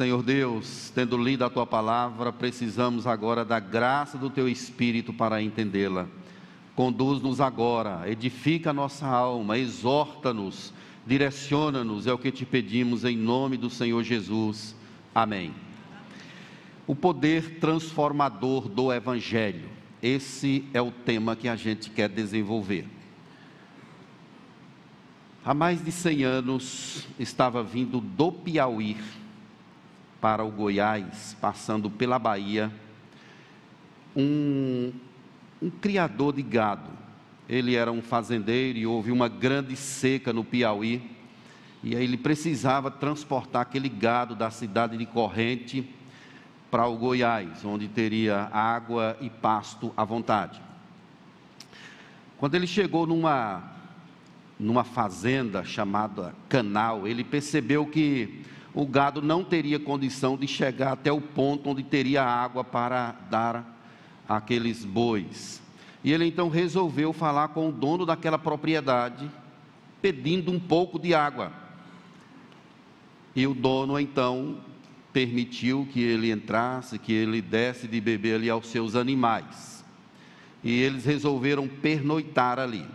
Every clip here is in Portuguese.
Senhor Deus, tendo lido a Tua Palavra, precisamos agora da graça do Teu Espírito para entendê-la. Conduz-nos agora, edifica a nossa alma, exorta-nos, direciona-nos, é o que Te pedimos em nome do Senhor Jesus. Amém. O poder transformador do Evangelho, esse é o tema que a gente quer desenvolver. Há mais de 100 anos, estava vindo do Piauí para o Goiás, passando pela Bahia, um criador de gado. Ele era um fazendeiro e houve uma grande seca no Piauí, e aí ele precisava transportar aquele gado da cidade de Corrente para o Goiás, onde teria água e pasto à vontade. Quando ele chegou numa fazenda chamada Canal, ele percebeu que o gado não teria condição de chegar até o ponto onde teria água para dar àqueles bois. E ele então resolveu falar com o dono daquela propriedade, pedindo um pouco de água. E o dono então permitiu que ele entrasse, que ele desse de beber ali aos seus animais. E eles resolveram pernoitar ali.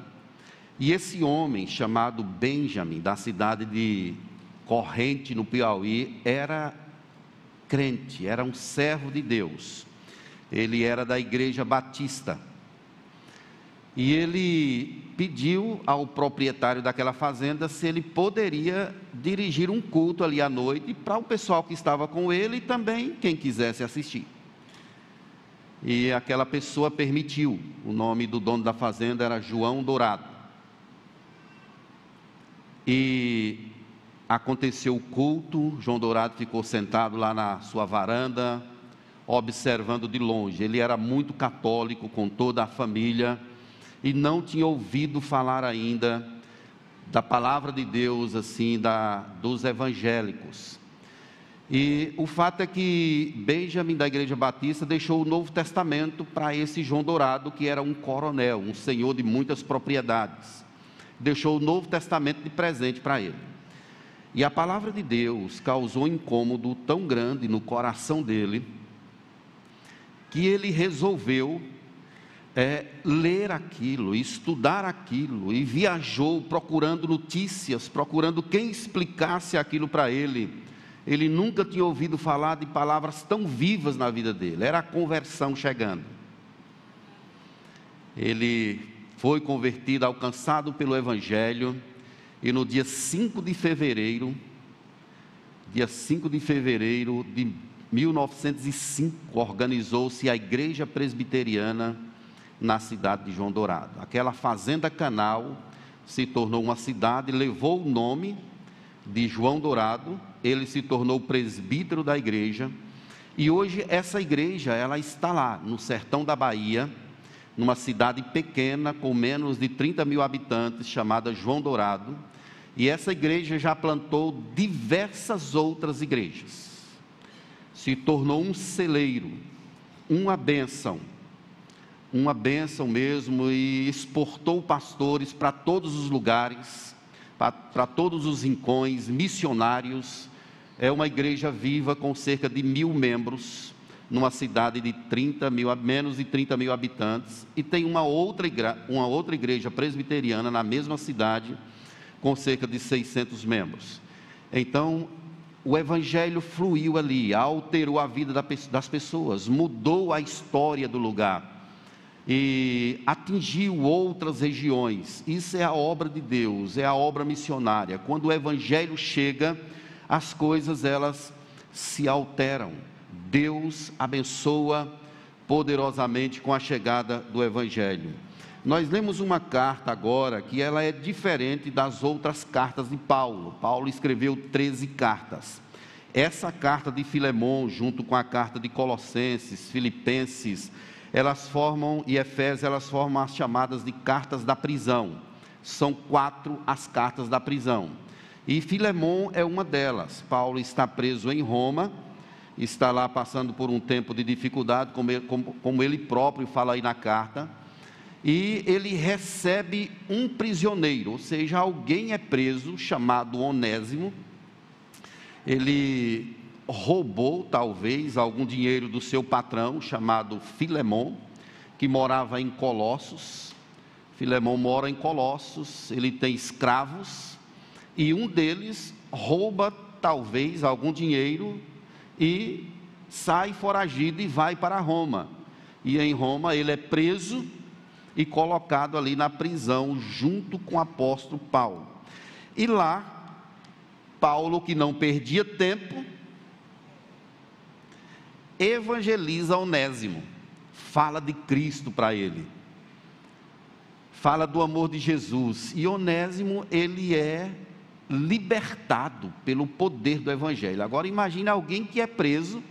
E esse homem chamado Benjamin, da cidade de Corrente, no Piauí, era crente, era um servo de Deus. Ele era da Igreja Batista. E ele pediu ao proprietário daquela fazenda se ele poderia dirigir um culto ali à noite para o pessoal que estava com ele e também quem quisesse assistir. E aquela pessoa permitiu. O nome do dono da fazenda era João Dourado. E aconteceu o culto. João Dourado ficou sentado lá na sua varanda, observando de longe. Ele era muito católico, com toda a família, e não tinha ouvido falar ainda da palavra de Deus, assim, dos evangélicos. E o fato é que Benjamin, da Igreja Batista, deixou o Novo Testamento para esse João Dourado, que era um coronel, um senhor de muitas propriedades. Deixou o Novo Testamento de presente para ele. E a palavra de Deus causou um incômodo tão grande no coração dele, que ele resolveu ler aquilo, estudar aquilo, e viajou procurando notícias, procurando quem explicasse aquilo para ele. Ele nunca tinha ouvido falar de palavras tão vivas na vida dele. Era a conversão chegando. Ele foi convertido, alcançado pelo Evangelho. E no dia 5 de fevereiro de 1905, organizou-se a Igreja Presbiteriana na cidade de João Dourado. Aquela fazenda Canal se tornou uma cidade, levou o nome de João Dourado. Ele se tornou presbítero da igreja. E hoje essa igreja, ela está lá no sertão da Bahia, numa cidade pequena, com menos de 30 mil habitantes, chamada João Dourado. E essa igreja já plantou diversas outras igrejas. Se tornou um celeiro, uma bênção mesmo, e exportou pastores para todos os lugares, para todos os rincões, missionários. É uma igreja viva com cerca de 1.000 membros, numa cidade de menos de 30 mil habitantes, e tem uma outra igreja presbiteriana na mesma cidade, com cerca de 600 membros. Então, o Evangelho fluiu ali, alterou a vida das pessoas, mudou a história do lugar, e atingiu outras regiões. Isso é a obra de Deus, é a obra missionária. Quando o Evangelho chega, as coisas, elas se alteram. Deus abençoa poderosamente com a chegada do Evangelho. Nós lemos uma carta agora que ela é diferente das outras cartas de Paulo. Paulo escreveu 13 cartas. Essa carta de Filemom, junto com a carta de Colossenses, Filipenses, elas formam, e Efésios, elas formam as chamadas de cartas da prisão. São 4 as cartas da prisão. E Filemom é uma delas. Paulo está preso em Roma, está lá passando por um tempo de dificuldade, como ele próprio fala aí na carta, e ele recebe um prisioneiro, ou seja, alguém é preso, chamado Onésimo. Ele roubou talvez algum dinheiro do seu patrão chamado Filemom, que morava em Colossos. Filemom mora em Colossos, ele tem escravos, e um deles rouba talvez algum dinheiro e sai foragido e vai para Roma. E em Roma ele é preso e colocado ali na prisão junto com o apóstolo Paulo. E lá, Paulo, que não perdia tempo, evangeliza Onésimo, fala de Cristo para ele, fala do amor de Jesus, e Onésimo, ele é libertado pelo poder do evangelho. Agora imagine alguém que é preso,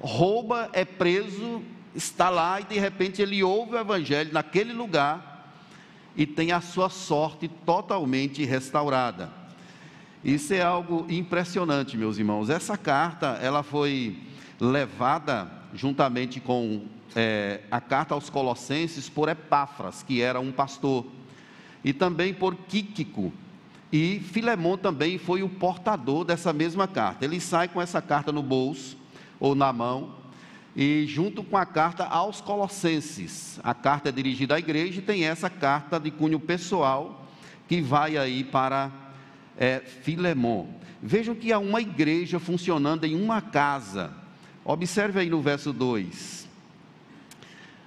rouba, é preso, está lá e de repente ele ouve o evangelho naquele lugar e tem a sua sorte totalmente restaurada. Isso é algo impressionante, meus irmãos. Essa carta, ela foi levada juntamente com a carta aos Colossenses por Epáfras, que era um pastor, e também por Quíquico, e Filemom também foi o portador dessa mesma carta. Ele sai com essa carta no bolso, ou na mão, e junto com a carta aos Colossenses. A carta é dirigida à igreja e tem essa carta de cunho pessoal que vai aí para Filemom. Vejam que há uma igreja funcionando em uma casa. Observe aí no verso 2,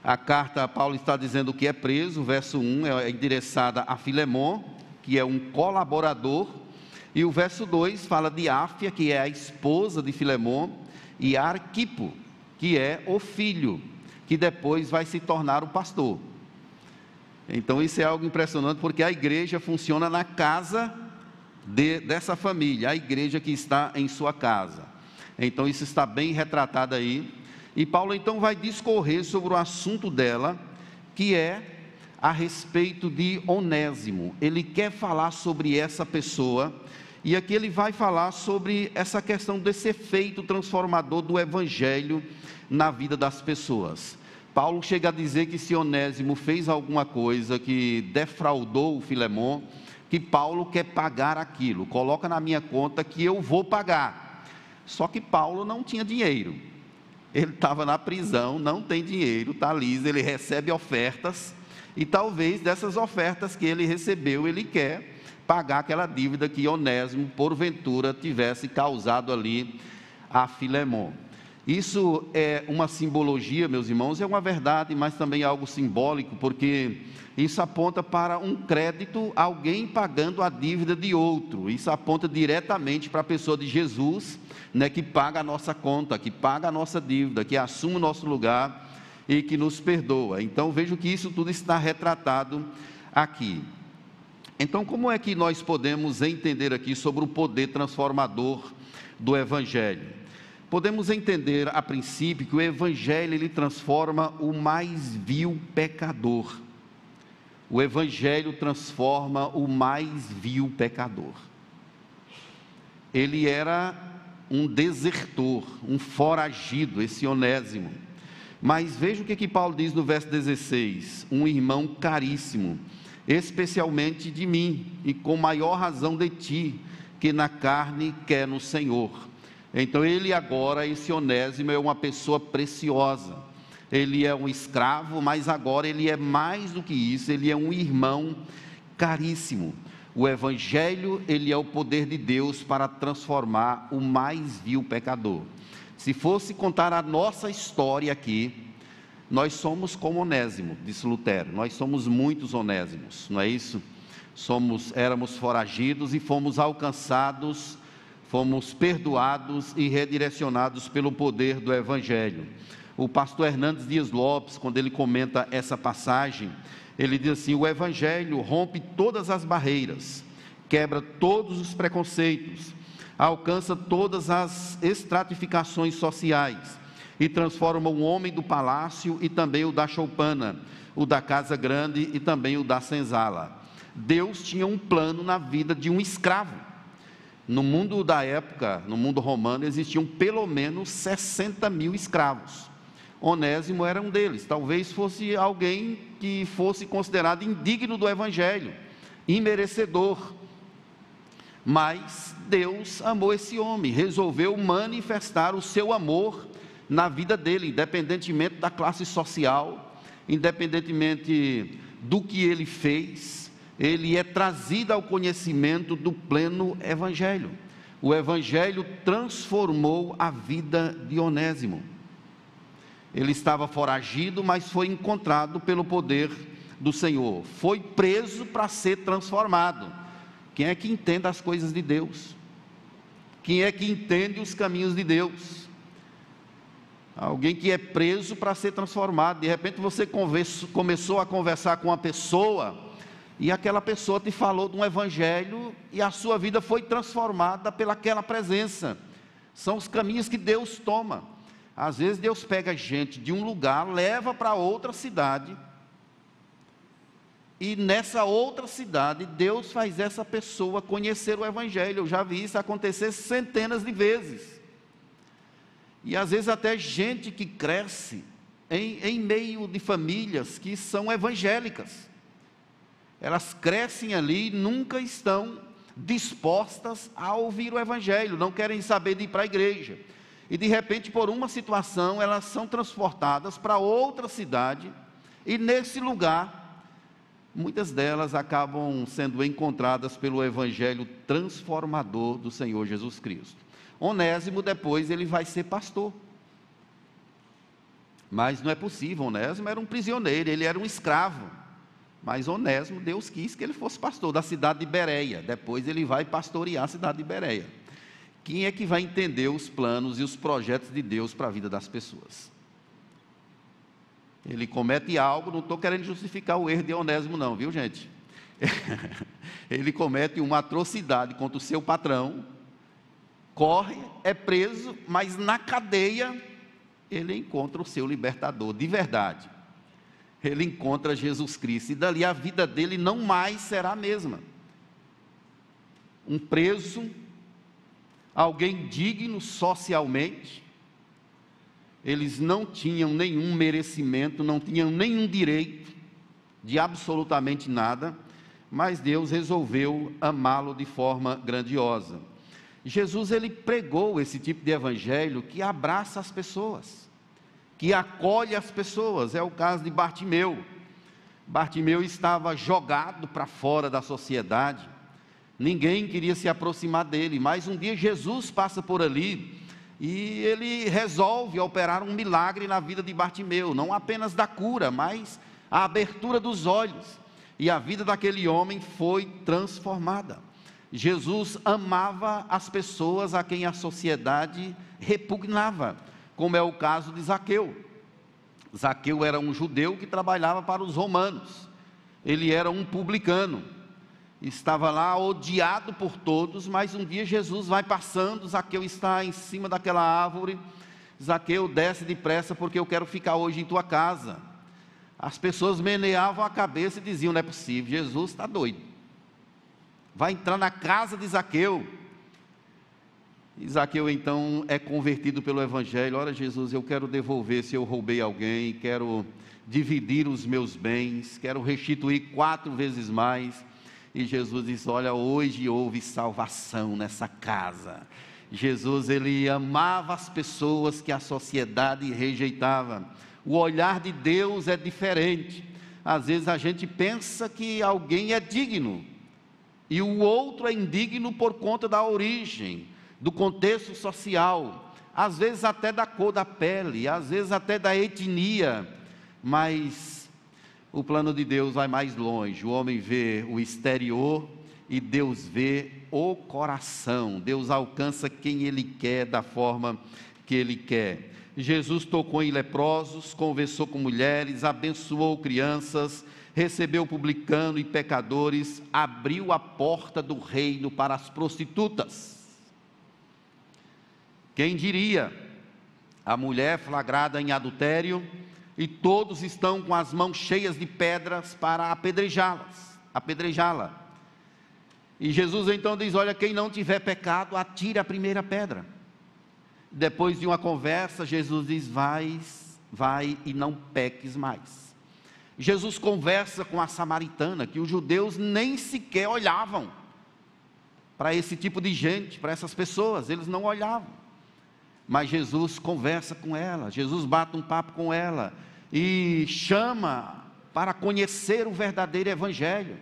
a carta, Paulo está dizendo que é preso. O verso 1 é endereçada a Filemom, que é um colaborador, e o verso 2 fala de Áfia, que é a esposa de Filemom, e Arquipo, que é o filho, que depois vai se tornar o pastor. Então isso é algo impressionante, porque a igreja funciona na casa dessa família, a igreja que está em sua casa. Então isso está bem retratado aí, e Paulo então vai discorrer sobre o assunto dela, que é a respeito de Onésimo. Ele quer falar sobre essa pessoa, e aqui ele vai falar sobre essa questão desse efeito transformador do evangelho na vida das pessoas. Paulo chega a dizer que se Onésimo fez alguma coisa que defraudou o Filemom, que Paulo quer pagar aquilo, coloca na minha conta que eu vou pagar. Só que Paulo não tinha dinheiro, ele estava na prisão, não tem dinheiro, está liso, ele recebe ofertas, e talvez dessas ofertas que ele recebeu, ele quer pagar aquela dívida que Onésimo, porventura, tivesse causado ali a Filemom. Isso é uma simbologia, meus irmãos, é uma verdade, mas também é algo simbólico, porque isso aponta para um crédito, alguém pagando a dívida de outro. Isso aponta diretamente para a pessoa de Jesus, né, que paga a nossa conta, que paga a nossa dívida, que assume o nosso lugar e que nos perdoa. Então vejo que isso tudo está retratado aqui. Então, como é que nós podemos entender aqui sobre o poder transformador do evangelho? Podemos entender a princípio que o evangelho, ele transforma o mais vil pecador. O evangelho transforma o mais vil pecador. Ele era um desertor, um foragido, esse Onésimo. Mas veja o que Paulo diz no verso 16, um irmão caríssimo, especialmente de mim, e com maior razão de ti, que na carne quer no Senhor. Então ele agora, esse Onésimo, é uma pessoa preciosa, ele é um escravo, mas agora ele é mais do que isso, ele é um irmão caríssimo. O evangelho, ele é o poder de Deus para transformar o mais vil pecador. Se fosse contar a nossa história aqui, nós somos como Onésimo, disse Lutero, nós somos muitos Onésimos, não é isso? Éramos foragidos e fomos alcançados, fomos perdoados e redirecionados pelo poder do evangelho. O pastor Hernandes Dias Lopes, quando ele comenta essa passagem, ele diz assim: o evangelho rompe todas as barreiras, quebra todos os preconceitos, alcança todas as estratificações sociais, e transforma o homem do palácio e também o da choupana, o da casa grande e também o da senzala. Deus tinha um plano na vida de um escravo. No mundo da época, no mundo romano, existiam pelo menos 60 mil escravos. Onésimo era um deles, talvez fosse alguém que fosse considerado indigno do evangelho, imerecedor. Mas Deus amou esse homem, resolveu manifestar o seu amor na vida dele, independentemente da classe social, independentemente do que ele fez, ele é trazido ao conhecimento do pleno Evangelho. O Evangelho transformou a vida de Onésimo. Ele estava foragido, mas foi encontrado pelo poder do Senhor. Foi preso para ser transformado. Quem é que entende as coisas de Deus? Quem é que entende os caminhos de Deus? Alguém que é preso para ser transformado. De repente você começou a conversar com uma pessoa e aquela pessoa te falou de um evangelho e a sua vida foi transformada pelaquela presença. São os caminhos que Deus toma. Às vezes Deus pega gente de um lugar, leva para outra cidade, e nessa outra cidade Deus faz essa pessoa conhecer o evangelho. Eu já vi isso acontecer centenas de vezes. E às vezes até gente que cresce em meio de famílias que são evangélicas. Elas crescem ali e nunca estão dispostas a ouvir o evangelho, não querem saber de ir para a igreja. E de repente, por uma situação, elas são transportadas para outra cidade, e nesse lugar, muitas delas acabam sendo encontradas pelo evangelho transformador do Senhor Jesus Cristo. Onésimo depois ele vai ser pastor, mas não é possível. Onésimo era um prisioneiro, ele era um escravo, mas Onésimo, Deus quis que ele fosse pastor da cidade de Bereia. Depois ele vai pastorear a cidade de Bereia. Quem é que vai entender os planos e os projetos de Deus para a vida das pessoas? Ele comete algo, não estou querendo justificar o erro de Onésimo não, viu gente? Ele comete uma atrocidade contra o seu patrão, corre, é preso, mas na cadeia ele encontra o seu libertador de verdade. Ele encontra Jesus Cristo e dali a vida dele não mais será a mesma. Um preso, alguém digno socialmente, eles não tinham nenhum merecimento, não tinham nenhum direito de absolutamente nada, mas Deus resolveu amá-lo de forma grandiosa. Jesus, ele pregou esse tipo de evangelho que abraça as pessoas, que acolhe as pessoas. É o caso de Bartimeu. Bartimeu estava jogado para fora da sociedade, ninguém queria se aproximar dele, mas um dia Jesus passa por ali, e ele resolve operar um milagre na vida de Bartimeu, não apenas da cura, mas a abertura dos olhos, e a vida daquele homem foi transformada. Jesus amava as pessoas a quem a sociedade repugnava, como é o caso de Zaqueu. Zaqueu era um judeu que trabalhava para os romanos, ele era um publicano, estava lá odiado por todos, mas um dia Jesus vai passando, Zaqueu está em cima daquela árvore, Zaqueu, desce depressa porque eu quero ficar hoje em tua casa. As pessoas meneavam a cabeça e diziam, não é possível, Jesus está doido, vai entrar na casa de Zaqueu. E Zaqueu então é convertido pelo evangelho. Ora Jesus, eu quero devolver se eu roubei alguém, quero dividir os meus bens, quero restituir 4 vezes mais. E Jesus diz, olha, hoje houve salvação nessa casa. Jesus, ele amava as pessoas que a sociedade rejeitava. O olhar de Deus é diferente. Às vezes a gente pensa que alguém é digno e o outro é indigno por conta da origem, do contexto social, às vezes até da cor da pele, às vezes até da etnia, mas o plano de Deus vai mais longe. O homem vê o exterior e Deus vê o coração. Deus alcança quem Ele quer, da forma que Ele quer. Jesus tocou em leprosos, conversou com mulheres, abençoou crianças, recebeu publicano e pecadores, abriu a porta do reino para as prostitutas. Quem diria? A mulher flagrada em adultério, e todos estão com as mãos cheias de pedras para apedrejá-la. E Jesus então diz, olha, quem não tiver pecado, atire a primeira pedra. Depois de uma conversa, Jesus diz, vai e não peques mais. Jesus conversa com a samaritana, que os judeus nem sequer olhavam, para esse tipo de gente, para essas pessoas, eles não olhavam, mas Jesus conversa com ela, Jesus bate um papo com ela, e chama para conhecer o verdadeiro Evangelho,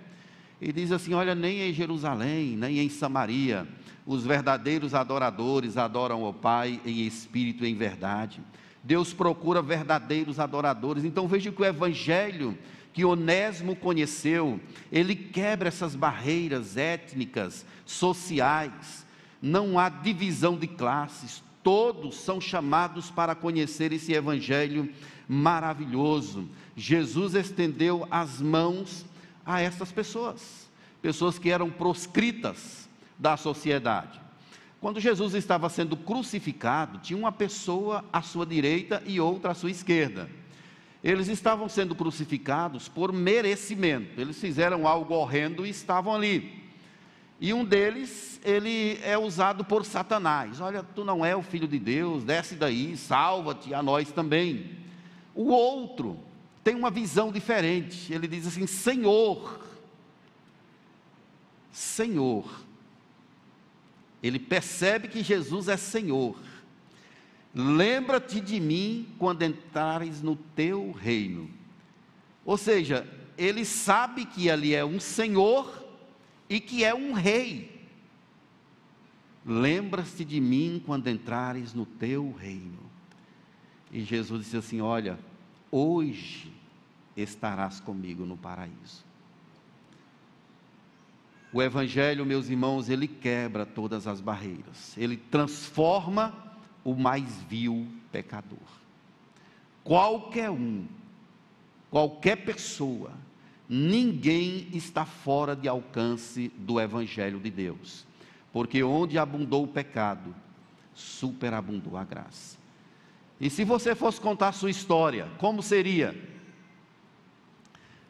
e diz assim: olha, nem em Jerusalém, nem em Samaria, os verdadeiros adoradores adoram ao Pai em espírito e em verdade. Deus procura verdadeiros adoradores. Então veja que o Evangelho que Onésimo conheceu, ele quebra essas barreiras étnicas, sociais, não há divisão de classes, todos são chamados para conhecer esse Evangelho maravilhoso. Jesus estendeu as mãos a essas pessoas, pessoas que eram proscritas da sociedade. Quando Jesus estava sendo crucificado, tinha uma pessoa à sua direita e outra à sua esquerda. Eles estavam sendo crucificados por merecimento, eles fizeram algo horrendo e estavam ali. E um deles, ele é usado por Satanás: olha, tu não é o Filho de Deus, desce daí, salva-te a nós também. O outro tem uma visão diferente, ele diz assim: Senhor, Senhor. Ele percebe que Jesus é Senhor. Lembra-te de mim quando entrares no teu reino. Ou seja, ele sabe que ele é um Senhor e que é um Rei. Lembra-te de mim quando entrares no teu reino. E Jesus disse assim: olha, hoje estarás comigo no paraíso. O Evangelho, meus irmãos, ele quebra todas as barreiras, ele transforma o mais vil pecador. Qualquer um, qualquer pessoa, ninguém está fora de alcance do Evangelho de Deus, porque onde abundou o pecado, superabundou a graça. E se você fosse contar a sua história, como seria?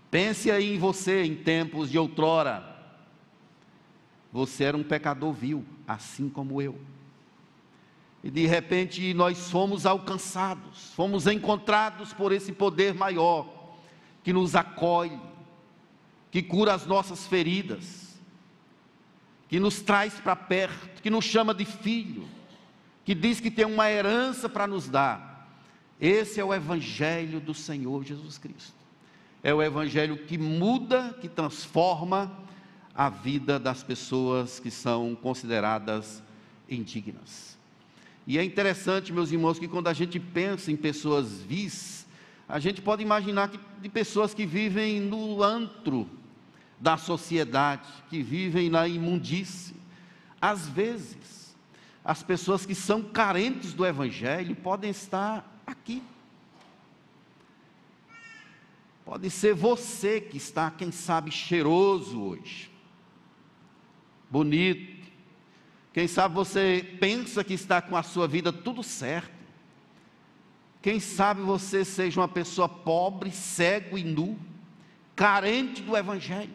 Pense aí em você em tempos de outrora. Você era um pecador vil, assim como eu. E de repente nós fomos alcançados, fomos encontrados por esse poder maior, que nos acolhe, que cura as nossas feridas, que nos traz para perto, que nos chama de filho, que diz que tem uma herança para nos dar. Esse é o Evangelho do Senhor Jesus Cristo. É o Evangelho que muda, que transforma a vida das pessoas que são consideradas indignas. E é interessante, meus irmãos, que quando a gente pensa em pessoas vis, a gente pode imaginar que, de pessoas que vivem no antro da sociedade, que vivem na imundície. Às vezes, as pessoas que são carentes do Evangelho podem estar aqui. Pode ser você que está, quem sabe, cheiroso hoje, bonito. Quem sabe você pensa que está com a sua vida tudo certo. Quem sabe você seja uma pessoa pobre, cego e nu, carente do Evangelho,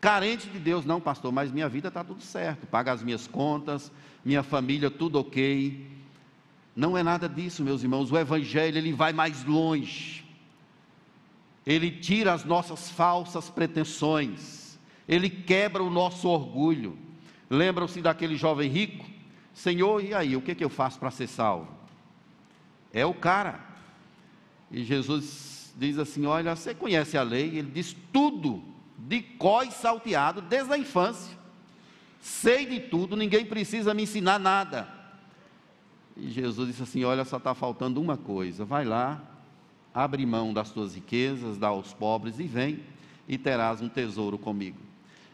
carente de Deus. Não, pastor, mas minha vida está tudo certo, paga as minhas contas, minha família, tudo ok. Não é nada disso, meus irmãos. O Evangelho, ele vai mais longe, ele tira as nossas falsas pretensões, ele quebra o nosso orgulho. Lembram-se daquele jovem rico? Senhor, e aí, o que é que eu faço para ser salvo? É o cara. E Jesus diz assim: olha, você conhece a lei? Ele diz: tudo, de có e salteado, desde a infância, sei de tudo, ninguém precisa me ensinar nada. E Jesus disse assim: olha, só está faltando uma coisa, vai lá, abre mão das tuas riquezas, dá aos pobres e vem, e terás um tesouro comigo.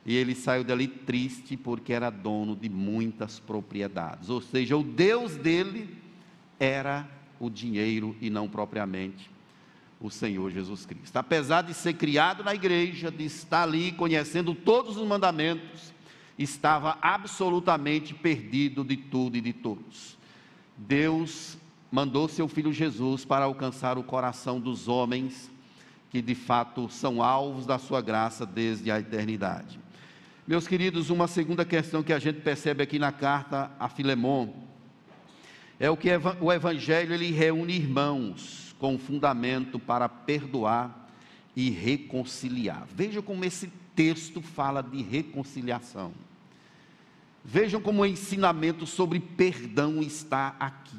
E ele saiu dali triste, porque era dono de muitas propriedades. Ou seja, o Deus dele era o dinheiro e não propriamente o Senhor Jesus Cristo. Apesar de ser criado na igreja, de estar ali conhecendo todos os mandamentos, estava absolutamente perdido de tudo e de todos. Deus mandou seu Filho Jesus para alcançar o coração dos homens que de fato são alvos da sua graça desde a eternidade. Meus queridos, uma segunda questão que a gente percebe aqui na carta a Filemom, é o que o Evangelho, ele reúne irmãos com fundamento para perdoar e reconciliar. Veja como esse texto fala de reconciliação. Vejam como o ensinamento sobre perdão está aqui.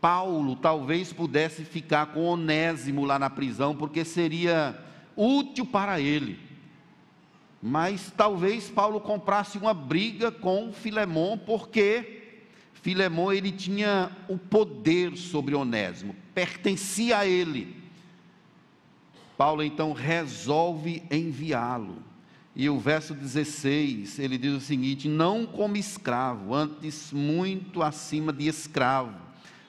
Paulo talvez pudesse ficar com Onésimo lá na prisão, porque seria útil para ele, mas talvez Paulo comprasse uma briga com Filemom, porque Filemom ele tinha o poder sobre Onésimo, pertencia a ele. Paulo então resolve enviá-lo, e o verso 16, ele diz o seguinte: não como escravo, antes muito acima de escravo,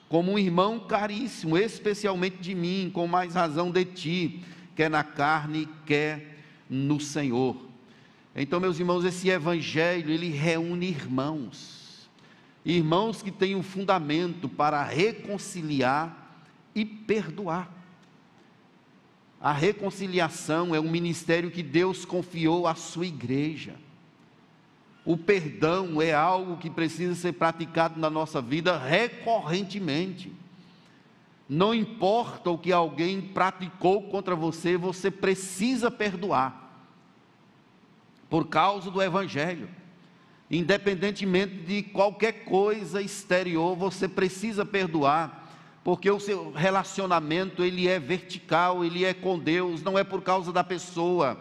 como um irmão caríssimo, especialmente de mim, com mais razão de ti, quer na carne, quer no Senhor. Então, meus irmãos, esse evangelho, ele reúne irmãos, irmãos que têm um fundamento para reconciliar e perdoar. A reconciliação é um ministério que Deus confiou à sua igreja. O perdão é algo que precisa ser praticado na nossa vida recorrentemente. Não importa o que alguém praticou contra você, você precisa perdoar, por causa do evangelho. Independentemente de qualquer coisa exterior, você precisa perdoar, porque o seu relacionamento, ele é vertical, ele é com Deus, não é por causa da pessoa.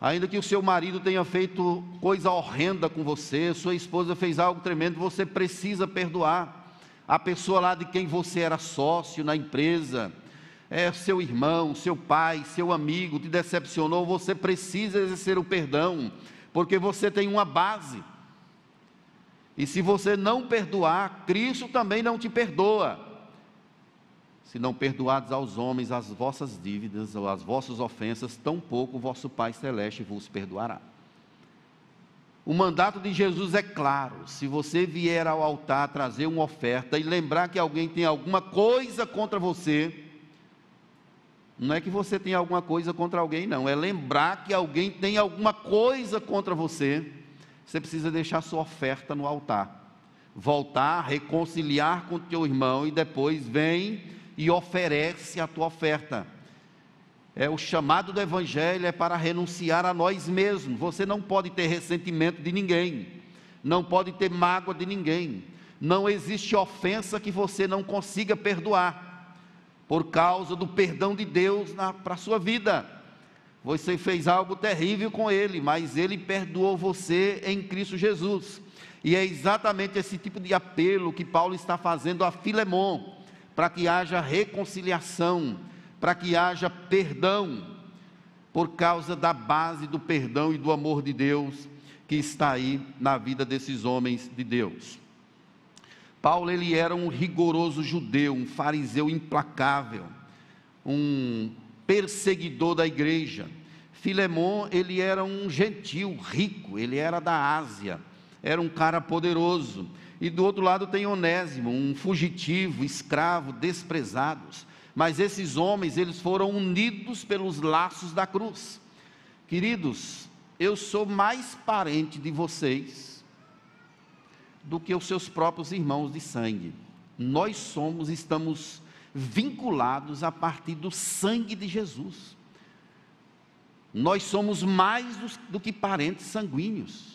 Ainda que o seu marido tenha feito coisa horrenda com você, sua esposa fez algo tremendo, você precisa perdoar. A pessoa lá de quem você era sócio na empresa, é seu irmão, seu pai, seu amigo, te decepcionou, você precisa exercer o perdão, porque você tem uma base. E se você não perdoar, Cristo também não te perdoa. Se não perdoados aos homens as vossas dívidas ou as vossas ofensas, tampouco o vosso Pai Celeste vos perdoará. O mandato de Jesus é claro: se você vier ao altar trazer uma oferta e lembrar que alguém tem alguma coisa contra você, não é que você tem alguma coisa contra alguém, não, é lembrar que alguém tem alguma coisa contra você, você precisa deixar sua oferta no altar, voltar, reconciliar com teu irmão e depois vem e oferece a tua oferta. É o chamado do evangelho, é para renunciar a nós mesmos. Você não pode ter ressentimento de ninguém, não pode ter mágoa de ninguém, não existe ofensa que você não consiga perdoar, por causa do perdão de Deus para a sua vida. Você fez algo terrível com ele, mas ele perdoou você em Cristo Jesus, e é exatamente esse tipo de apelo que Paulo está fazendo a Filemom, para que haja reconciliação, para que haja perdão, por causa da base do perdão e do amor de Deus, que está aí na vida desses homens de Deus. Paulo, ele era um rigoroso judeu, um fariseu implacável, um perseguidor da igreja. Filemom, ele era um gentil, rico, ele era da Ásia, era um cara poderoso. E do outro lado tem Onésimo, um fugitivo, escravo, desprezados. Mas esses homens, eles foram unidos pelos laços da cruz. Queridos, eu sou mais parente de vocês do que os seus próprios irmãos de sangue. Nós estamos vinculados a partir do sangue de Jesus. Nós somos mais do que parentes sanguíneos.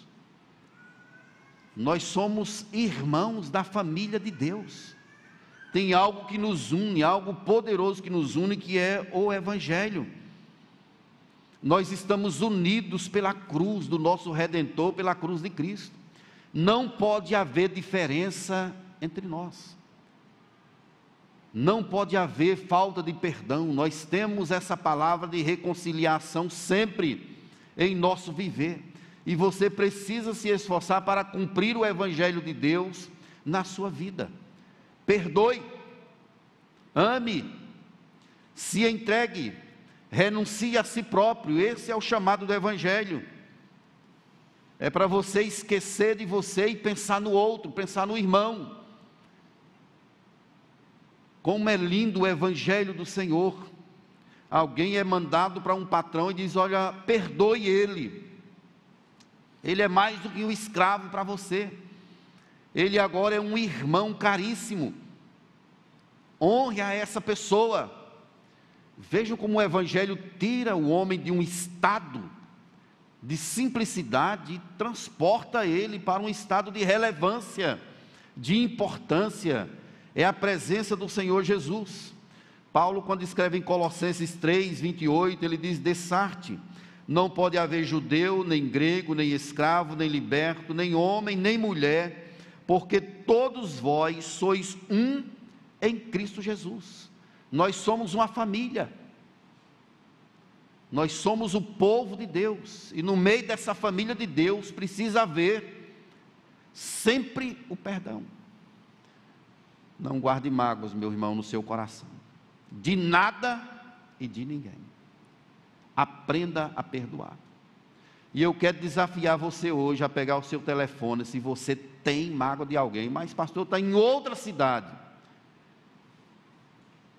Nós somos irmãos da família de Deus. Tem algo que nos une, algo poderoso que nos une, que é o evangelho. Nós estamos unidos pela cruz do nosso Redentor, pela cruz de Cristo. Não pode haver diferença entre nós, não pode haver falta de perdão. Nós temos essa palavra de reconciliação sempre em nosso viver, e você precisa se esforçar para cumprir o evangelho de Deus na sua vida. Perdoe, ame, se entregue, renuncie a si próprio. Esse é o chamado do evangelho. É para você esquecer de você e pensar no outro, pensar no irmão. Como é lindo o evangelho do Senhor. Alguém é mandado para um patrão e diz: olha, perdoe ele, ele é mais do que um escravo para você, ele agora é um irmão caríssimo, honre a essa pessoa. Vejam como o evangelho tira o homem de um estado de simplicidade e transporta ele para um estado de relevância, de importância. É a presença do Senhor Jesus. Paulo, quando escreve em Colossenses 3, 28, ele diz: dessarte, não pode haver judeu, nem grego, nem escravo, nem liberto, nem homem, nem mulher, porque todos vós sois um em Cristo Jesus. Nós somos uma família, nós somos o povo de Deus, e no meio dessa família de Deus precisa haver sempre o perdão. Não guarde mágoas, meu irmão, no seu coração, de nada e de ninguém. Aprenda a perdoar. E eu quero desafiar você hoje a pegar o seu telefone, se você tem mágoa de alguém. Mas pastor, está em outra cidade,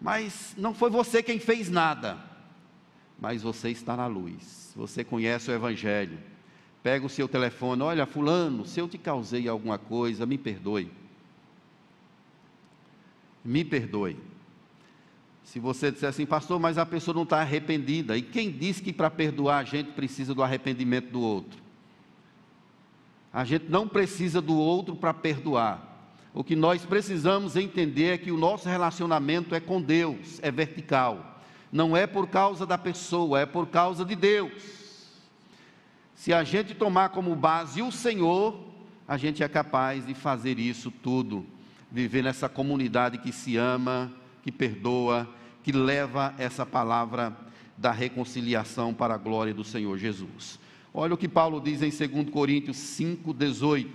mas não foi você quem fez nada, mas você está na luz, você conhece o Evangelho. Pega o seu telefone: olha, fulano, se eu te causei alguma coisa, me perdoe, me perdoe. Se você disser assim: pastor, mas a pessoa não está arrependida. E quem diz que para perdoar a gente precisa do arrependimento do outro? A gente não precisa do outro para perdoar. O que nós precisamos entender é que o nosso relacionamento é com Deus, é vertical. Não é por causa da pessoa, é por causa de Deus. Se a gente tomar como base o Senhor, a gente é capaz de fazer isso tudo. Viver nessa comunidade que se ama, que perdoa, que leva essa palavra da reconciliação para a glória do Senhor Jesus. Olha o que Paulo diz em 2 Coríntios 5,18: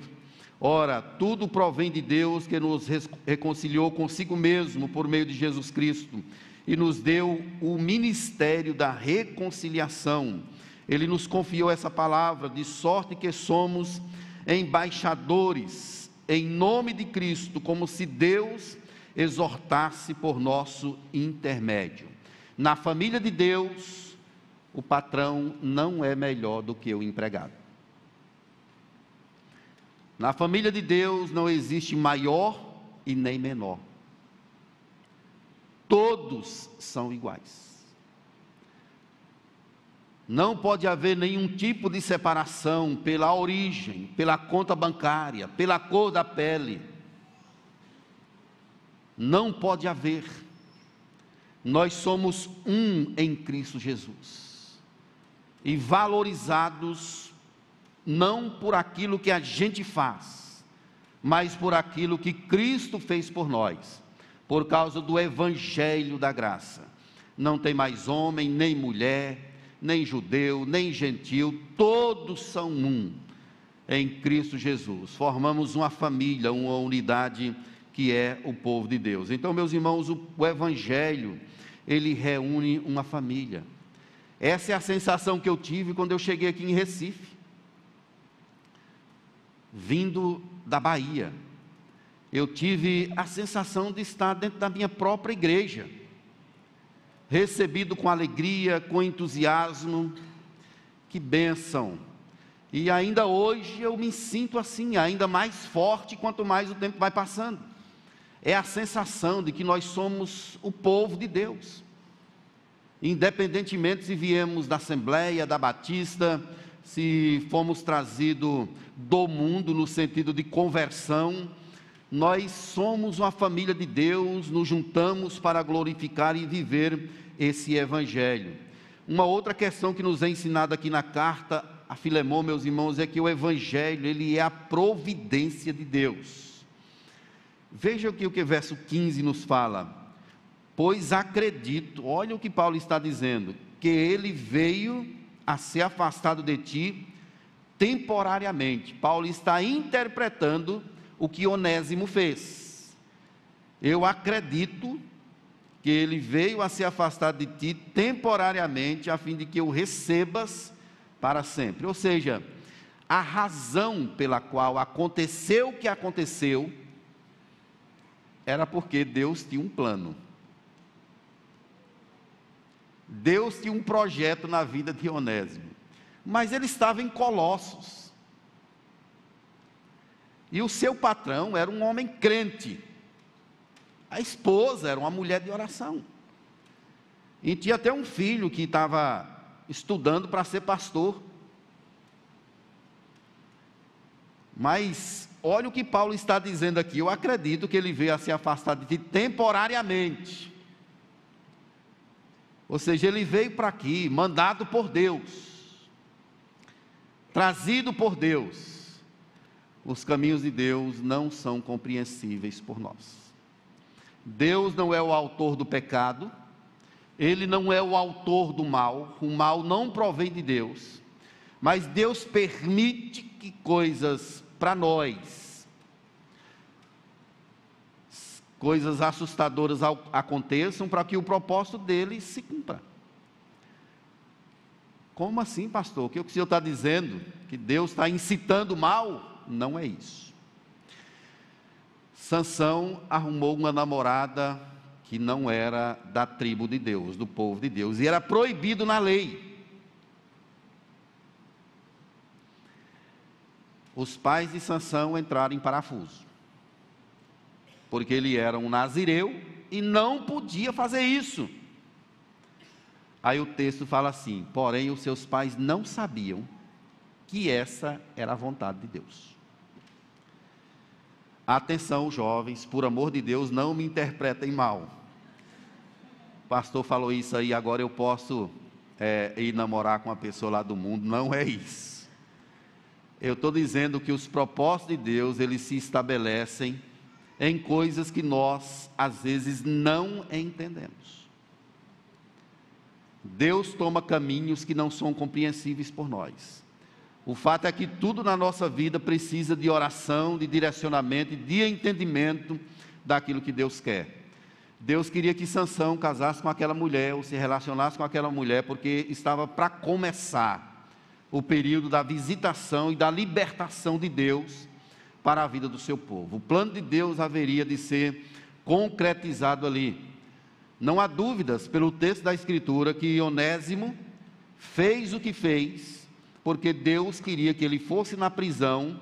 ora, tudo provém de Deus, que nos reconciliou consigo mesmo por meio de Jesus Cristo, e nos deu o ministério da reconciliação. Ele nos confiou essa palavra, de sorte que somos embaixadores em nome de Cristo, como se Deus exortasse por nosso intermédio. Na família de Deus, o patrão não é melhor do que o empregado. Na família de Deus não existe maior e nem menor. Todos são iguais. Não pode haver nenhum tipo de separação pela origem, pela conta bancária, pela cor da pele. Não pode haver. Nós somos um em Cristo Jesus, e valorizados não por aquilo que a gente faz, mas por aquilo que Cristo fez por nós, por causa do Evangelho da graça. Não tem mais homem, nem mulher, nem judeu, nem gentil, todos são um em Cristo Jesus. Formamos uma família, uma unidade que é o povo de Deus. Então, meus irmãos, o Evangelho, ele reúne uma família. Essa é a sensação que eu tive quando eu cheguei aqui em Recife, vindo da Bahia. Eu tive a sensação de estar dentro da minha própria igreja, recebido com alegria, com entusiasmo. Que bênção! E ainda hoje eu me sinto assim, ainda mais forte quanto mais o tempo vai passando. É a sensação de que nós somos o povo de Deus, independentemente se viemos da Assembleia, da Batista, se fomos trazidos do mundo no sentido de conversão. Nós somos uma família de Deus, nos juntamos para glorificar e viver esse Evangelho. Uma outra questão que nos é ensinada aqui na carta a Filemom, meus irmãos, é que o Evangelho, ele é a providência de Deus. Veja aqui o que o verso 15 nos fala: pois acredito, olha o que Paulo está dizendo, que ele veio a ser afastado de ti temporariamente. Paulo está interpretando o que Onésimo fez. Eu acredito que ele veio a ser afastado de ti temporariamente, a fim de que o recebas para sempre. Ou seja, a razão pela qual aconteceu o que aconteceu era porque Deus tinha um plano. Deus tinha um projeto na vida de Onésimo, mas ele estava em Colossos, e o seu patrão era um homem crente, a esposa era uma mulher de oração, e tinha até um filho que estava estudando para ser pastor. Mas olha o que Paulo está dizendo aqui. Eu acredito que ele veio a se afastar de ti temporariamente. Ou seja, ele veio para aqui, mandado por Deus, trazido por Deus. Os caminhos de Deus não são compreensíveis por nós. Deus não é o autor do pecado, Ele não é o autor do mal, o mal não provém de Deus, mas Deus permite que coisas para nós, coisas assustadoras aconteçam para que o propósito dele se cumpra. Como assim, pastor? O que o senhor está dizendo? Que Deus está incitando o mal? Não é isso. Sansão arrumou uma namorada que não era da tribo de Deus, do povo de Deus, e era proibido na lei. Os pais de Sansão entraram em parafuso, porque ele era um nazireu e não podia fazer isso. Aí o texto fala assim: porém os seus pais não sabiam que essa era a vontade de Deus. Atenção, jovens, por amor de Deus, não me interpretem mal. O pastor falou isso aí, agora eu posso ir namorar com uma pessoa lá do mundo. Não é isso. Eu estou dizendo que os propósitos de Deus, eles se estabelecem em coisas que nós, às vezes, não entendemos. Deus toma caminhos que não são compreensíveis por nós. O fato é que tudo na nossa vida precisa de oração, de direcionamento, de entendimento daquilo que Deus quer. Deus queria que Sansão casasse com aquela mulher, ou se relacionasse com aquela mulher, porque estava para começar o período da visitação e da libertação de Deus para a vida do seu povo. O plano de Deus haveria de ser concretizado ali. Não há dúvidas, pelo texto da Escritura, que Onésimo fez o que fez, porque Deus queria que ele fosse na prisão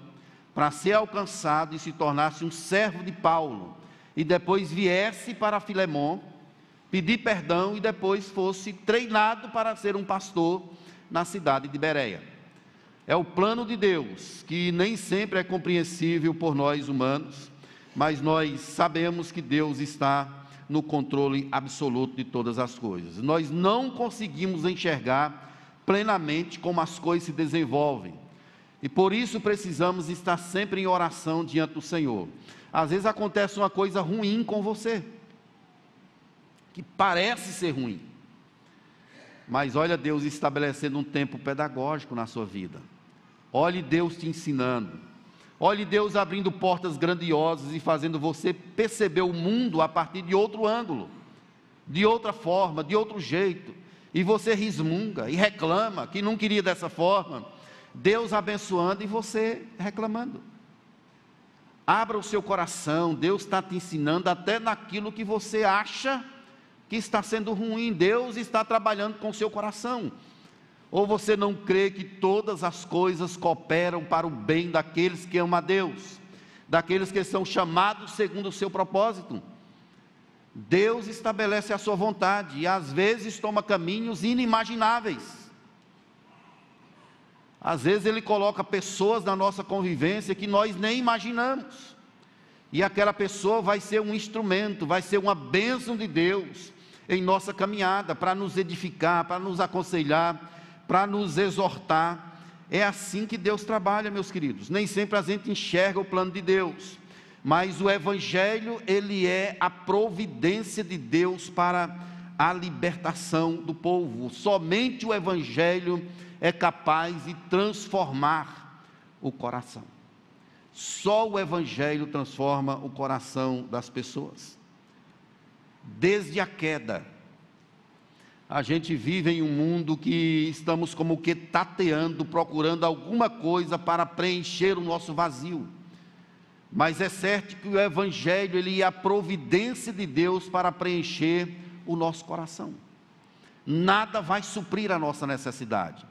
para ser alcançado e se tornasse um servo de Paulo, e depois viesse para Filemom, pedir perdão, e depois fosse treinado para ser um pastor na cidade de Bereia. É o plano de Deus, que nem sempre é compreensível por nós humanos, mas nós sabemos que Deus está no controle absoluto de todas as coisas. Nós não conseguimos enxergar plenamente como as coisas se desenvolvem, e por isso precisamos estar sempre em oração diante do Senhor. Às vezes acontece uma coisa ruim com você, que parece ser ruim, mas olha Deus estabelecendo um tempo pedagógico na sua vida, olhe Deus te ensinando, olhe Deus abrindo portas grandiosas e fazendo você perceber o mundo a partir de outro ângulo, de outra forma, de outro jeito. E você resmunga e reclama que não queria dessa forma, Deus abençoando e você reclamando. Abra o seu coração, Deus está te ensinando até naquilo que você acha que está sendo ruim, Deus está trabalhando com o seu coração. Ou você não crê que todas as coisas cooperam para o bem daqueles que amam a Deus, daqueles que são chamados segundo o seu propósito? Deus estabelece a sua vontade e às vezes toma caminhos inimagináveis. Às vezes Ele coloca pessoas na nossa convivência que nós nem imaginamos, e aquela pessoa vai ser um instrumento, vai ser uma bênção de Deus em nossa caminhada, para nos edificar, para nos aconselhar, para nos exortar. É assim que Deus trabalha, meus queridos. Nem sempre a gente enxerga o plano de Deus, mas o Evangelho, ele é a providência de Deus para a libertação do povo. Somente o Evangelho é capaz de transformar o coração. Só o Evangelho transforma o coração das pessoas. Desde a queda, a gente vive em um mundo que estamos como que tateando, procurando alguma coisa para preencher o nosso vazio. Mas é certo que o Evangelho, ele é a providência de Deus para preencher o nosso coração. Nada vai suprir a nossa necessidade.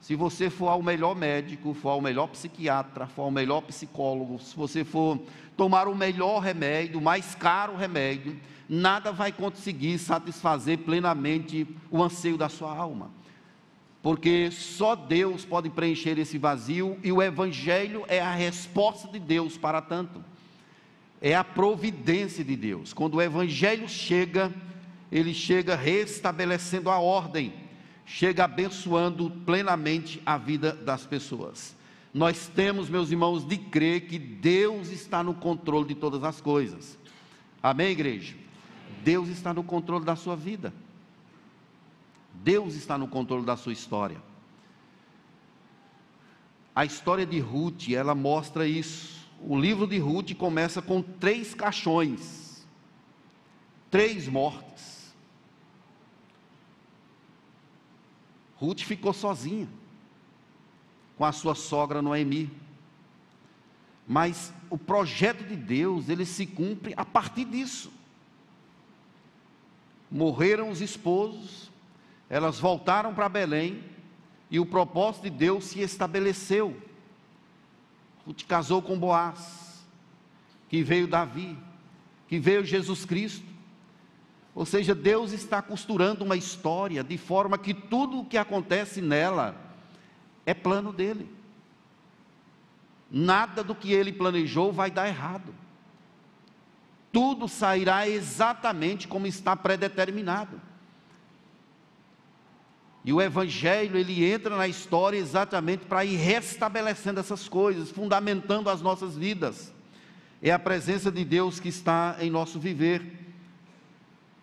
Se você for ao melhor médico, for ao melhor psiquiatra, for ao melhor psicólogo, se você for tomar o melhor remédio, o mais caro remédio, nada vai conseguir satisfazer plenamente o anseio da sua alma. porque só Deus pode preencher esse vazio, e o Evangelho é a resposta de Deus para tanto, é a providência de Deus. Quando o Evangelho chega, ele chega restabelecendo a ordem, chega abençoando plenamente a vida das pessoas. Nós temos, meus irmãos, de crer que Deus está no controle de todas as coisas. Amém, igreja? Deus está no controle da sua vida, Deus está no controle da sua história. A história de Ruth, ela mostra isso. O livro de Ruth começa com 3 caixões, 3 mortes. Ruth ficou sozinha com a sua sogra Noemi, mas o projeto de Deus, ele se cumpre a partir disso. Morreram os esposos, elas voltaram para Belém, e o propósito de Deus se estabeleceu. Ruth casou com Boás, que veio Davi, que veio Jesus Cristo. Ou seja, Deus está costurando uma história de forma que tudo o que acontece nela é plano dele. Nada do que ele planejou vai dar errado. Tudo sairá exatamente como está predeterminado. E o Evangelho, ele entra na história exatamente para ir restabelecendo essas coisas, fundamentando as nossas vidas. É a presença de Deus que está em nosso viver.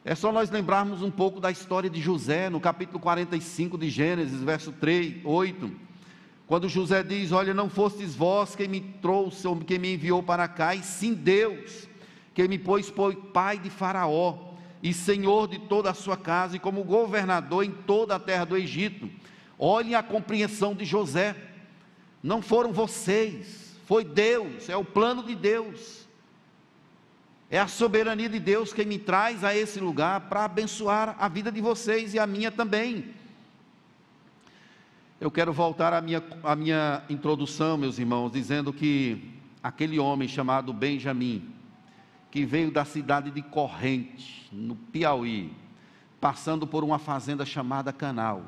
É só nós lembrarmos um pouco da história de José, no capítulo 45 de Gênesis, verso 8, quando José diz: olha, não fostes vós quem me trouxe, ou quem me enviou para cá, e sim Deus, que me pôs por pai de Faraó, e senhor de toda a sua casa, e como governador em toda a terra do Egito. Olhem a compreensão de José. Não foram vocês, foi Deus, é o plano de Deus, é a soberania de Deus que me traz a esse lugar, para abençoar a vida de vocês, e a minha também. Eu quero voltar à minha introdução, meus irmãos, dizendo que aquele homem chamado Benjamin, que veio da cidade de Corrente, no Piauí, passando por uma fazenda chamada Canal,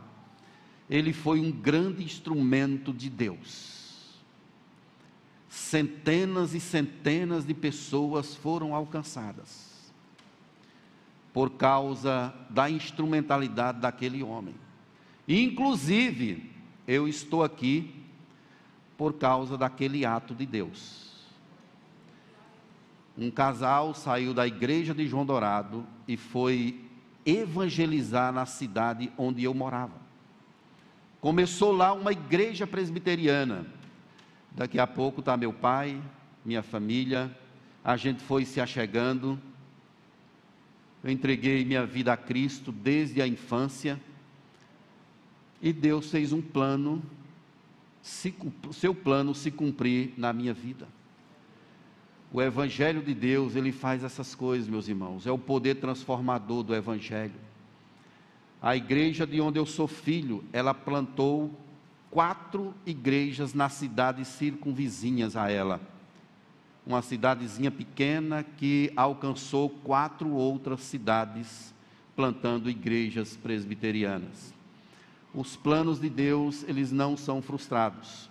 ele foi um grande instrumento de Deus. Centenas e centenas de pessoas foram alcançadas por causa da instrumentalidade daquele homem. Inclusive, eu estou aqui por causa daquele ato de Deus. Um casal saiu da igreja de João Dourado e foi evangelizar na cidade onde eu morava. Começou lá uma igreja presbiteriana. Daqui a pouco está meu pai, minha família. A gente foi se achegando. Eu entreguei minha vida a Cristo desde a infância. E Deus fez um plano, seu plano se cumprir na minha vida. O Evangelho de Deus, ele faz essas coisas, meus irmãos. É o poder transformador do Evangelho. A igreja de onde eu sou filho, ela plantou 4 igrejas nas cidades circunvizinhas a ela. Uma cidadezinha pequena que alcançou 4 outras cidades, plantando igrejas presbiterianas. Os planos de Deus, eles não são frustrados.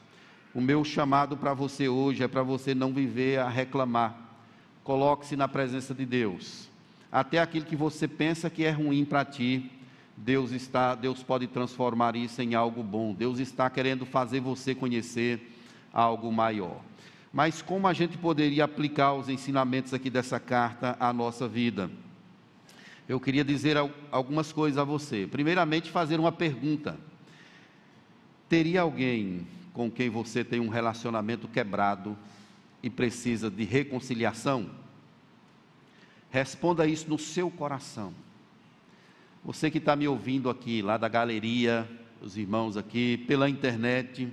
O meu chamado para você hoje é para você não viver a reclamar. Coloque-se na presença de Deus. Até aquilo que você pensa que é ruim para ti, Deus pode transformar isso em algo bom. Deus está querendo fazer você conhecer algo maior. Mas como a gente poderia aplicar os ensinamentos aqui dessa carta à nossa vida? Eu queria dizer algumas coisas a você. Primeiramente, fazer uma pergunta. Teria alguém com quem você tem um relacionamento quebrado e precisa de reconciliação? Responda isso no seu coração. Você que está me ouvindo aqui, lá da galeria, os irmãos aqui, pela internet,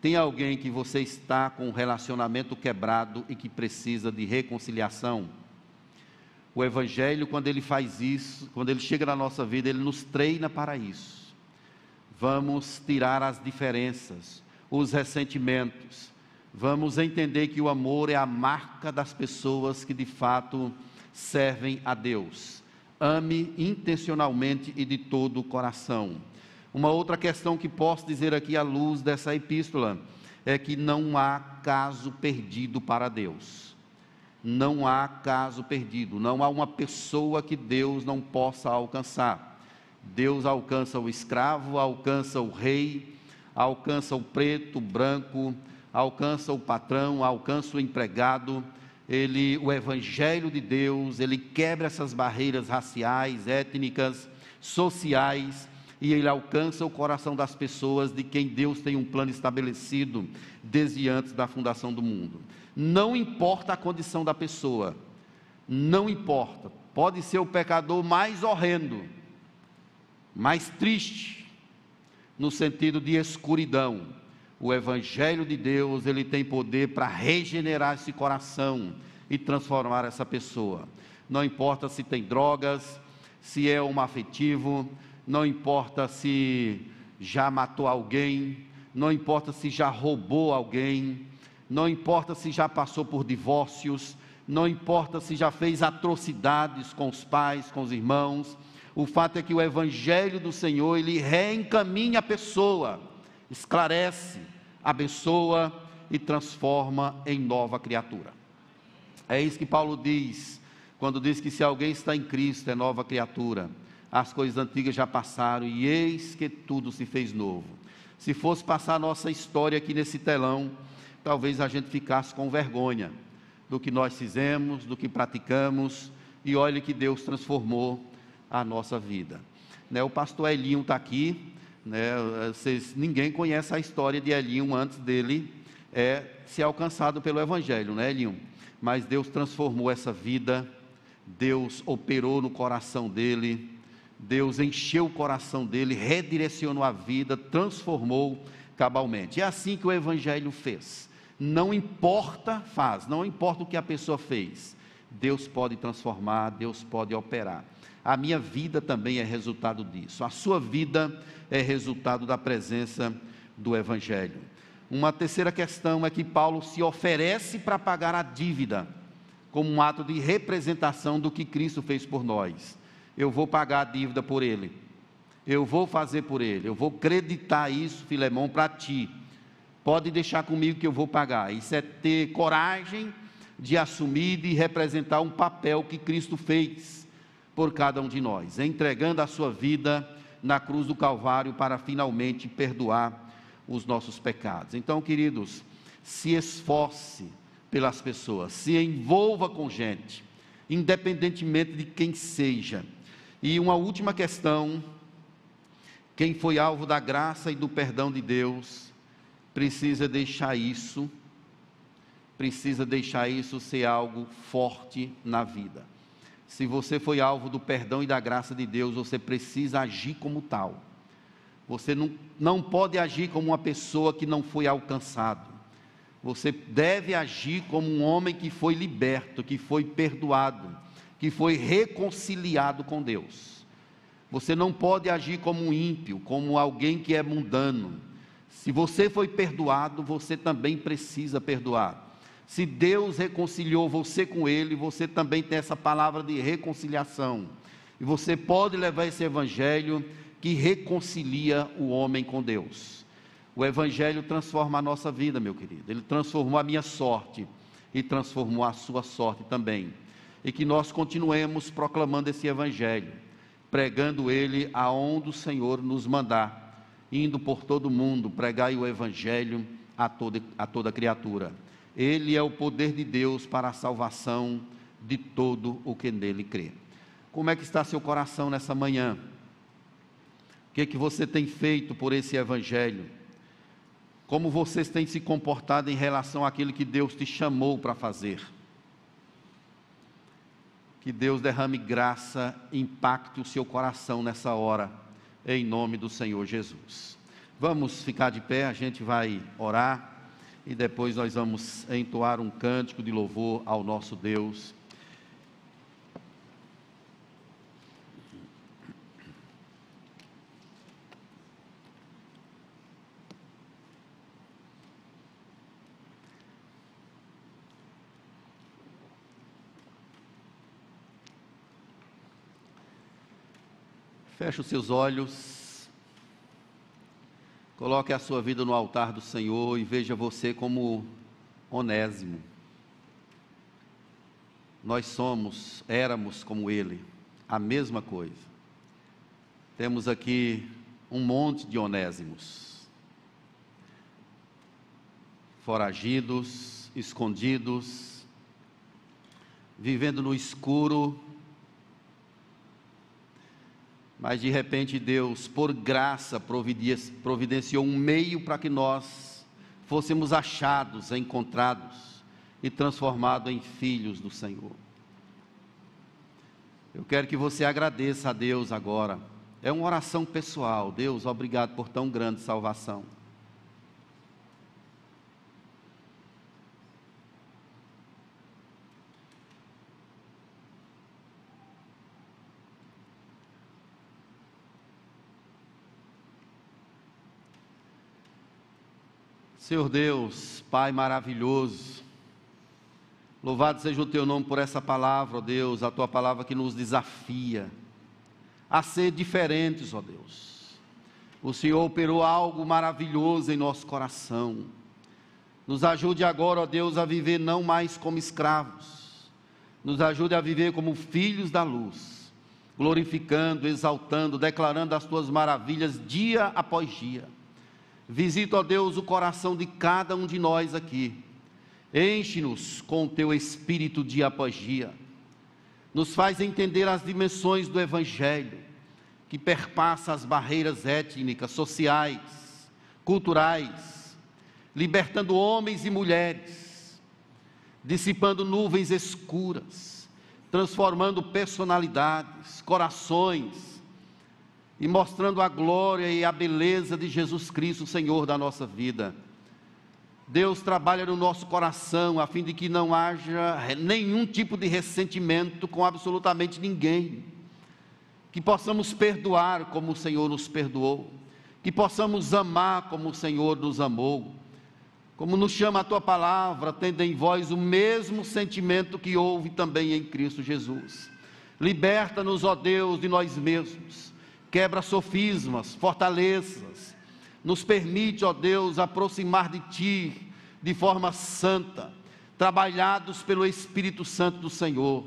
tem alguém que você está com um relacionamento quebrado e que precisa de reconciliação? O Evangelho, quando ele faz isso, quando ele chega na nossa vida, ele nos treina para isso. Vamos tirar as diferenças, os ressentimentos, vamos entender que o amor é a marca das pessoas que de fato servem a Deus. Ame intencionalmente e de todo o coração. Uma outra questão que posso dizer aqui à luz dessa epístola é que não há caso perdido para Deus. Não há caso perdido, não há uma pessoa que Deus não possa alcançar. Deus alcança o escravo, alcança o rei, alcança o preto, o branco, alcança o patrão, alcança o empregado. O Evangelho de Deus, ele quebra essas barreiras raciais, étnicas, sociais, e ele alcança o coração das pessoas, de quem Deus tem um plano estabelecido desde antes da fundação do mundo. Não importa a condição da pessoa, não importa, pode ser o pecador mais horrendo, mais triste, no sentido de escuridão. O Evangelho de Deus, ele tem poder para regenerar esse coração e transformar essa pessoa. Não importa se tem drogas, se é homoafetivo, não importa se já matou alguém, não importa se já roubou alguém, não importa se já passou por divórcios, não importa se já fez atrocidades com os pais, com os irmãos. O fato é que o Evangelho do Senhor, ele reencaminha a pessoa, esclarece, abençoa e transforma em nova criatura. É isso que Paulo diz, quando diz que se alguém está em Cristo é nova criatura, as coisas antigas já passaram e eis que tudo se fez novo. Se fosse passar a nossa história aqui nesse telão, talvez a gente ficasse com vergonha do que nós fizemos, do que praticamos, e olhe que Deus transformou a nossa vida. O pastor Elinho está aqui, ninguém conhece a história de Elinho antes dele ser alcançado pelo Evangelho, né, Elinho? Mas Deus transformou essa vida, Deus operou no coração dele, Deus encheu o coração dele, redirecionou a vida, transformou cabalmente. É assim que o Evangelho fez. Não importa, não importa o que a pessoa fez, Deus pode transformar, Deus pode operar. A minha vida também é resultado disso, a sua vida é resultado da presença do Evangelho. Uma terceira questão é que Paulo se oferece para pagar a dívida, como um ato de representação do que Cristo fez por nós. Eu vou pagar a dívida por ele, eu vou fazer por ele, eu vou creditar isso, Filemom, para ti, pode deixar comigo que eu vou pagar. Isso é ter coragem de assumir, de representar um papel que Cristo fez por cada um de nós, entregando a sua vida na cruz do Calvário para finalmente perdoar os nossos pecados. Então, queridos, se esforce pelas pessoas, se envolva com gente, independentemente de quem seja. E uma última questão: quem foi alvo da graça e do perdão de Deus precisa deixar isso ser algo forte na vida. Se você foi alvo do perdão e da graça de Deus, você precisa agir como tal. Você não pode agir como uma pessoa que não foi alcançada. Você deve agir como um homem que foi liberto, que foi perdoado, que foi reconciliado com Deus. Você não pode agir como um ímpio, como alguém que é mundano. Se você foi perdoado, você também precisa perdoar. Se Deus reconciliou você com Ele, você também tem essa palavra de reconciliação. E você pode levar esse Evangelho que reconcilia o homem com Deus. O Evangelho transforma a nossa vida, meu querido. Ele transformou a minha sorte e transformou a sua sorte também. E que nós continuemos proclamando esse Evangelho, pregando ele aonde o Senhor nos mandar, indo por todo mundo, pregai o Evangelho a toda criatura. Ele é o poder de Deus para a salvação de todo o que nele crê. Como é que está seu coração nessa manhã? O que é que você tem feito por esse Evangelho? Como vocês têm se comportado em relação àquilo que Deus te chamou para fazer? Que Deus derrame graça, impacte o seu coração nessa hora, em nome do Senhor Jesus. Vamos ficar de pé, a gente vai orar. E depois nós vamos entoar um cântico de louvor ao nosso Deus. Feche os seus olhos. Coloque a sua vida no altar do Senhor e veja você como Onésimo. Nós éramos como ele, a mesma coisa. Temos aqui um monte de Onésimos, foragidos, escondidos, vivendo no escuro, mas de repente Deus, por graça, providenciou um meio para que nós fôssemos achados, encontrados e transformados em filhos do Senhor. Eu quero que você agradeça a Deus agora. É uma oração pessoal. Deus, obrigado por tão grande salvação. Senhor Deus, Pai maravilhoso, louvado seja o Teu nome por essa palavra, ó Deus, a Tua palavra que nos desafia a ser diferentes, ó Deus. O Senhor operou algo maravilhoso em nosso coração. Nos ajude agora, ó Deus, a viver não mais como escravos, nos ajude a viver como filhos da luz, glorificando, exaltando, declarando as Tuas maravilhas dia após dia. Visita, ó Deus, o coração de cada um de nós aqui. Enche-nos com o Teu Espírito dia após dia. Nos faz entender as dimensões do Evangelho, que perpassa as barreiras étnicas, sociais, culturais, libertando homens e mulheres, dissipando nuvens escuras, transformando personalidades, corações, e mostrando a glória e a beleza de Jesus Cristo, Senhor da nossa vida. Deus, trabalha no nosso coração, a fim de que não haja nenhum tipo de ressentimento com absolutamente ninguém, que possamos perdoar como o Senhor nos perdoou, que possamos amar como o Senhor nos amou. Como nos chama a Tua palavra, tendo em vós o mesmo sentimento que houve também em Cristo Jesus. Liberta-nos, ó Deus, de nós mesmos. Quebra sofismas, fortalezas, nos permite, ó Deus, aproximar de Ti de forma santa, trabalhados pelo Espírito Santo do Senhor.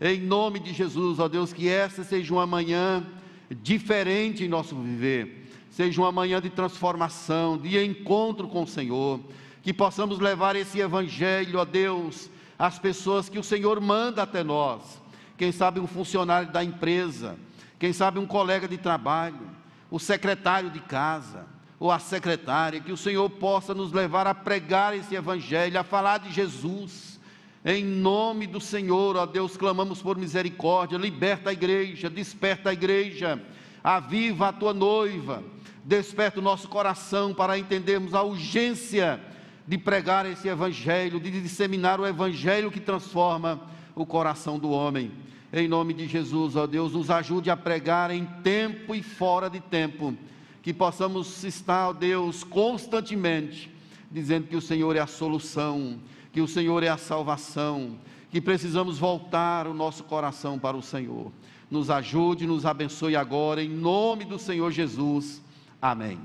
Em nome de Jesus, ó Deus, que essa seja uma manhã diferente em nosso viver, seja uma manhã de transformação, de encontro com o Senhor, que possamos levar esse Evangelho, ó Deus, às pessoas que o Senhor manda até nós, quem sabe um funcionário da empresa, quem sabe um colega de trabalho, o secretário de casa, ou a secretária, que o Senhor possa nos levar a pregar esse Evangelho, a falar de Jesus. Em nome do Senhor, ó Deus, clamamos por misericórdia. Liberta a igreja, desperta a igreja, aviva a Tua noiva, desperta o nosso coração para entendermos a urgência de pregar esse Evangelho, de disseminar o Evangelho que transforma o coração do homem. Em nome de Jesus, ó Deus, nos ajude a pregar em tempo e fora de tempo, que possamos estar, ó Deus, constantemente dizendo que o Senhor é a solução, que o Senhor é a salvação, que precisamos voltar o nosso coração para o Senhor. Nos ajude, nos abençoe agora, em nome do Senhor Jesus. Amém.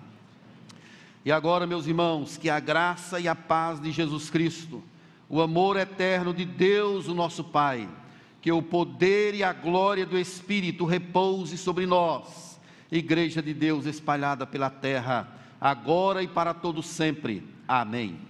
E agora, meus irmãos, que a graça e a paz de Jesus Cristo, o amor eterno de Deus, o nosso Pai, que o poder e a glória do Espírito repouse sobre nós, Igreja de Deus espalhada pela terra, agora e para todo sempre. Amém.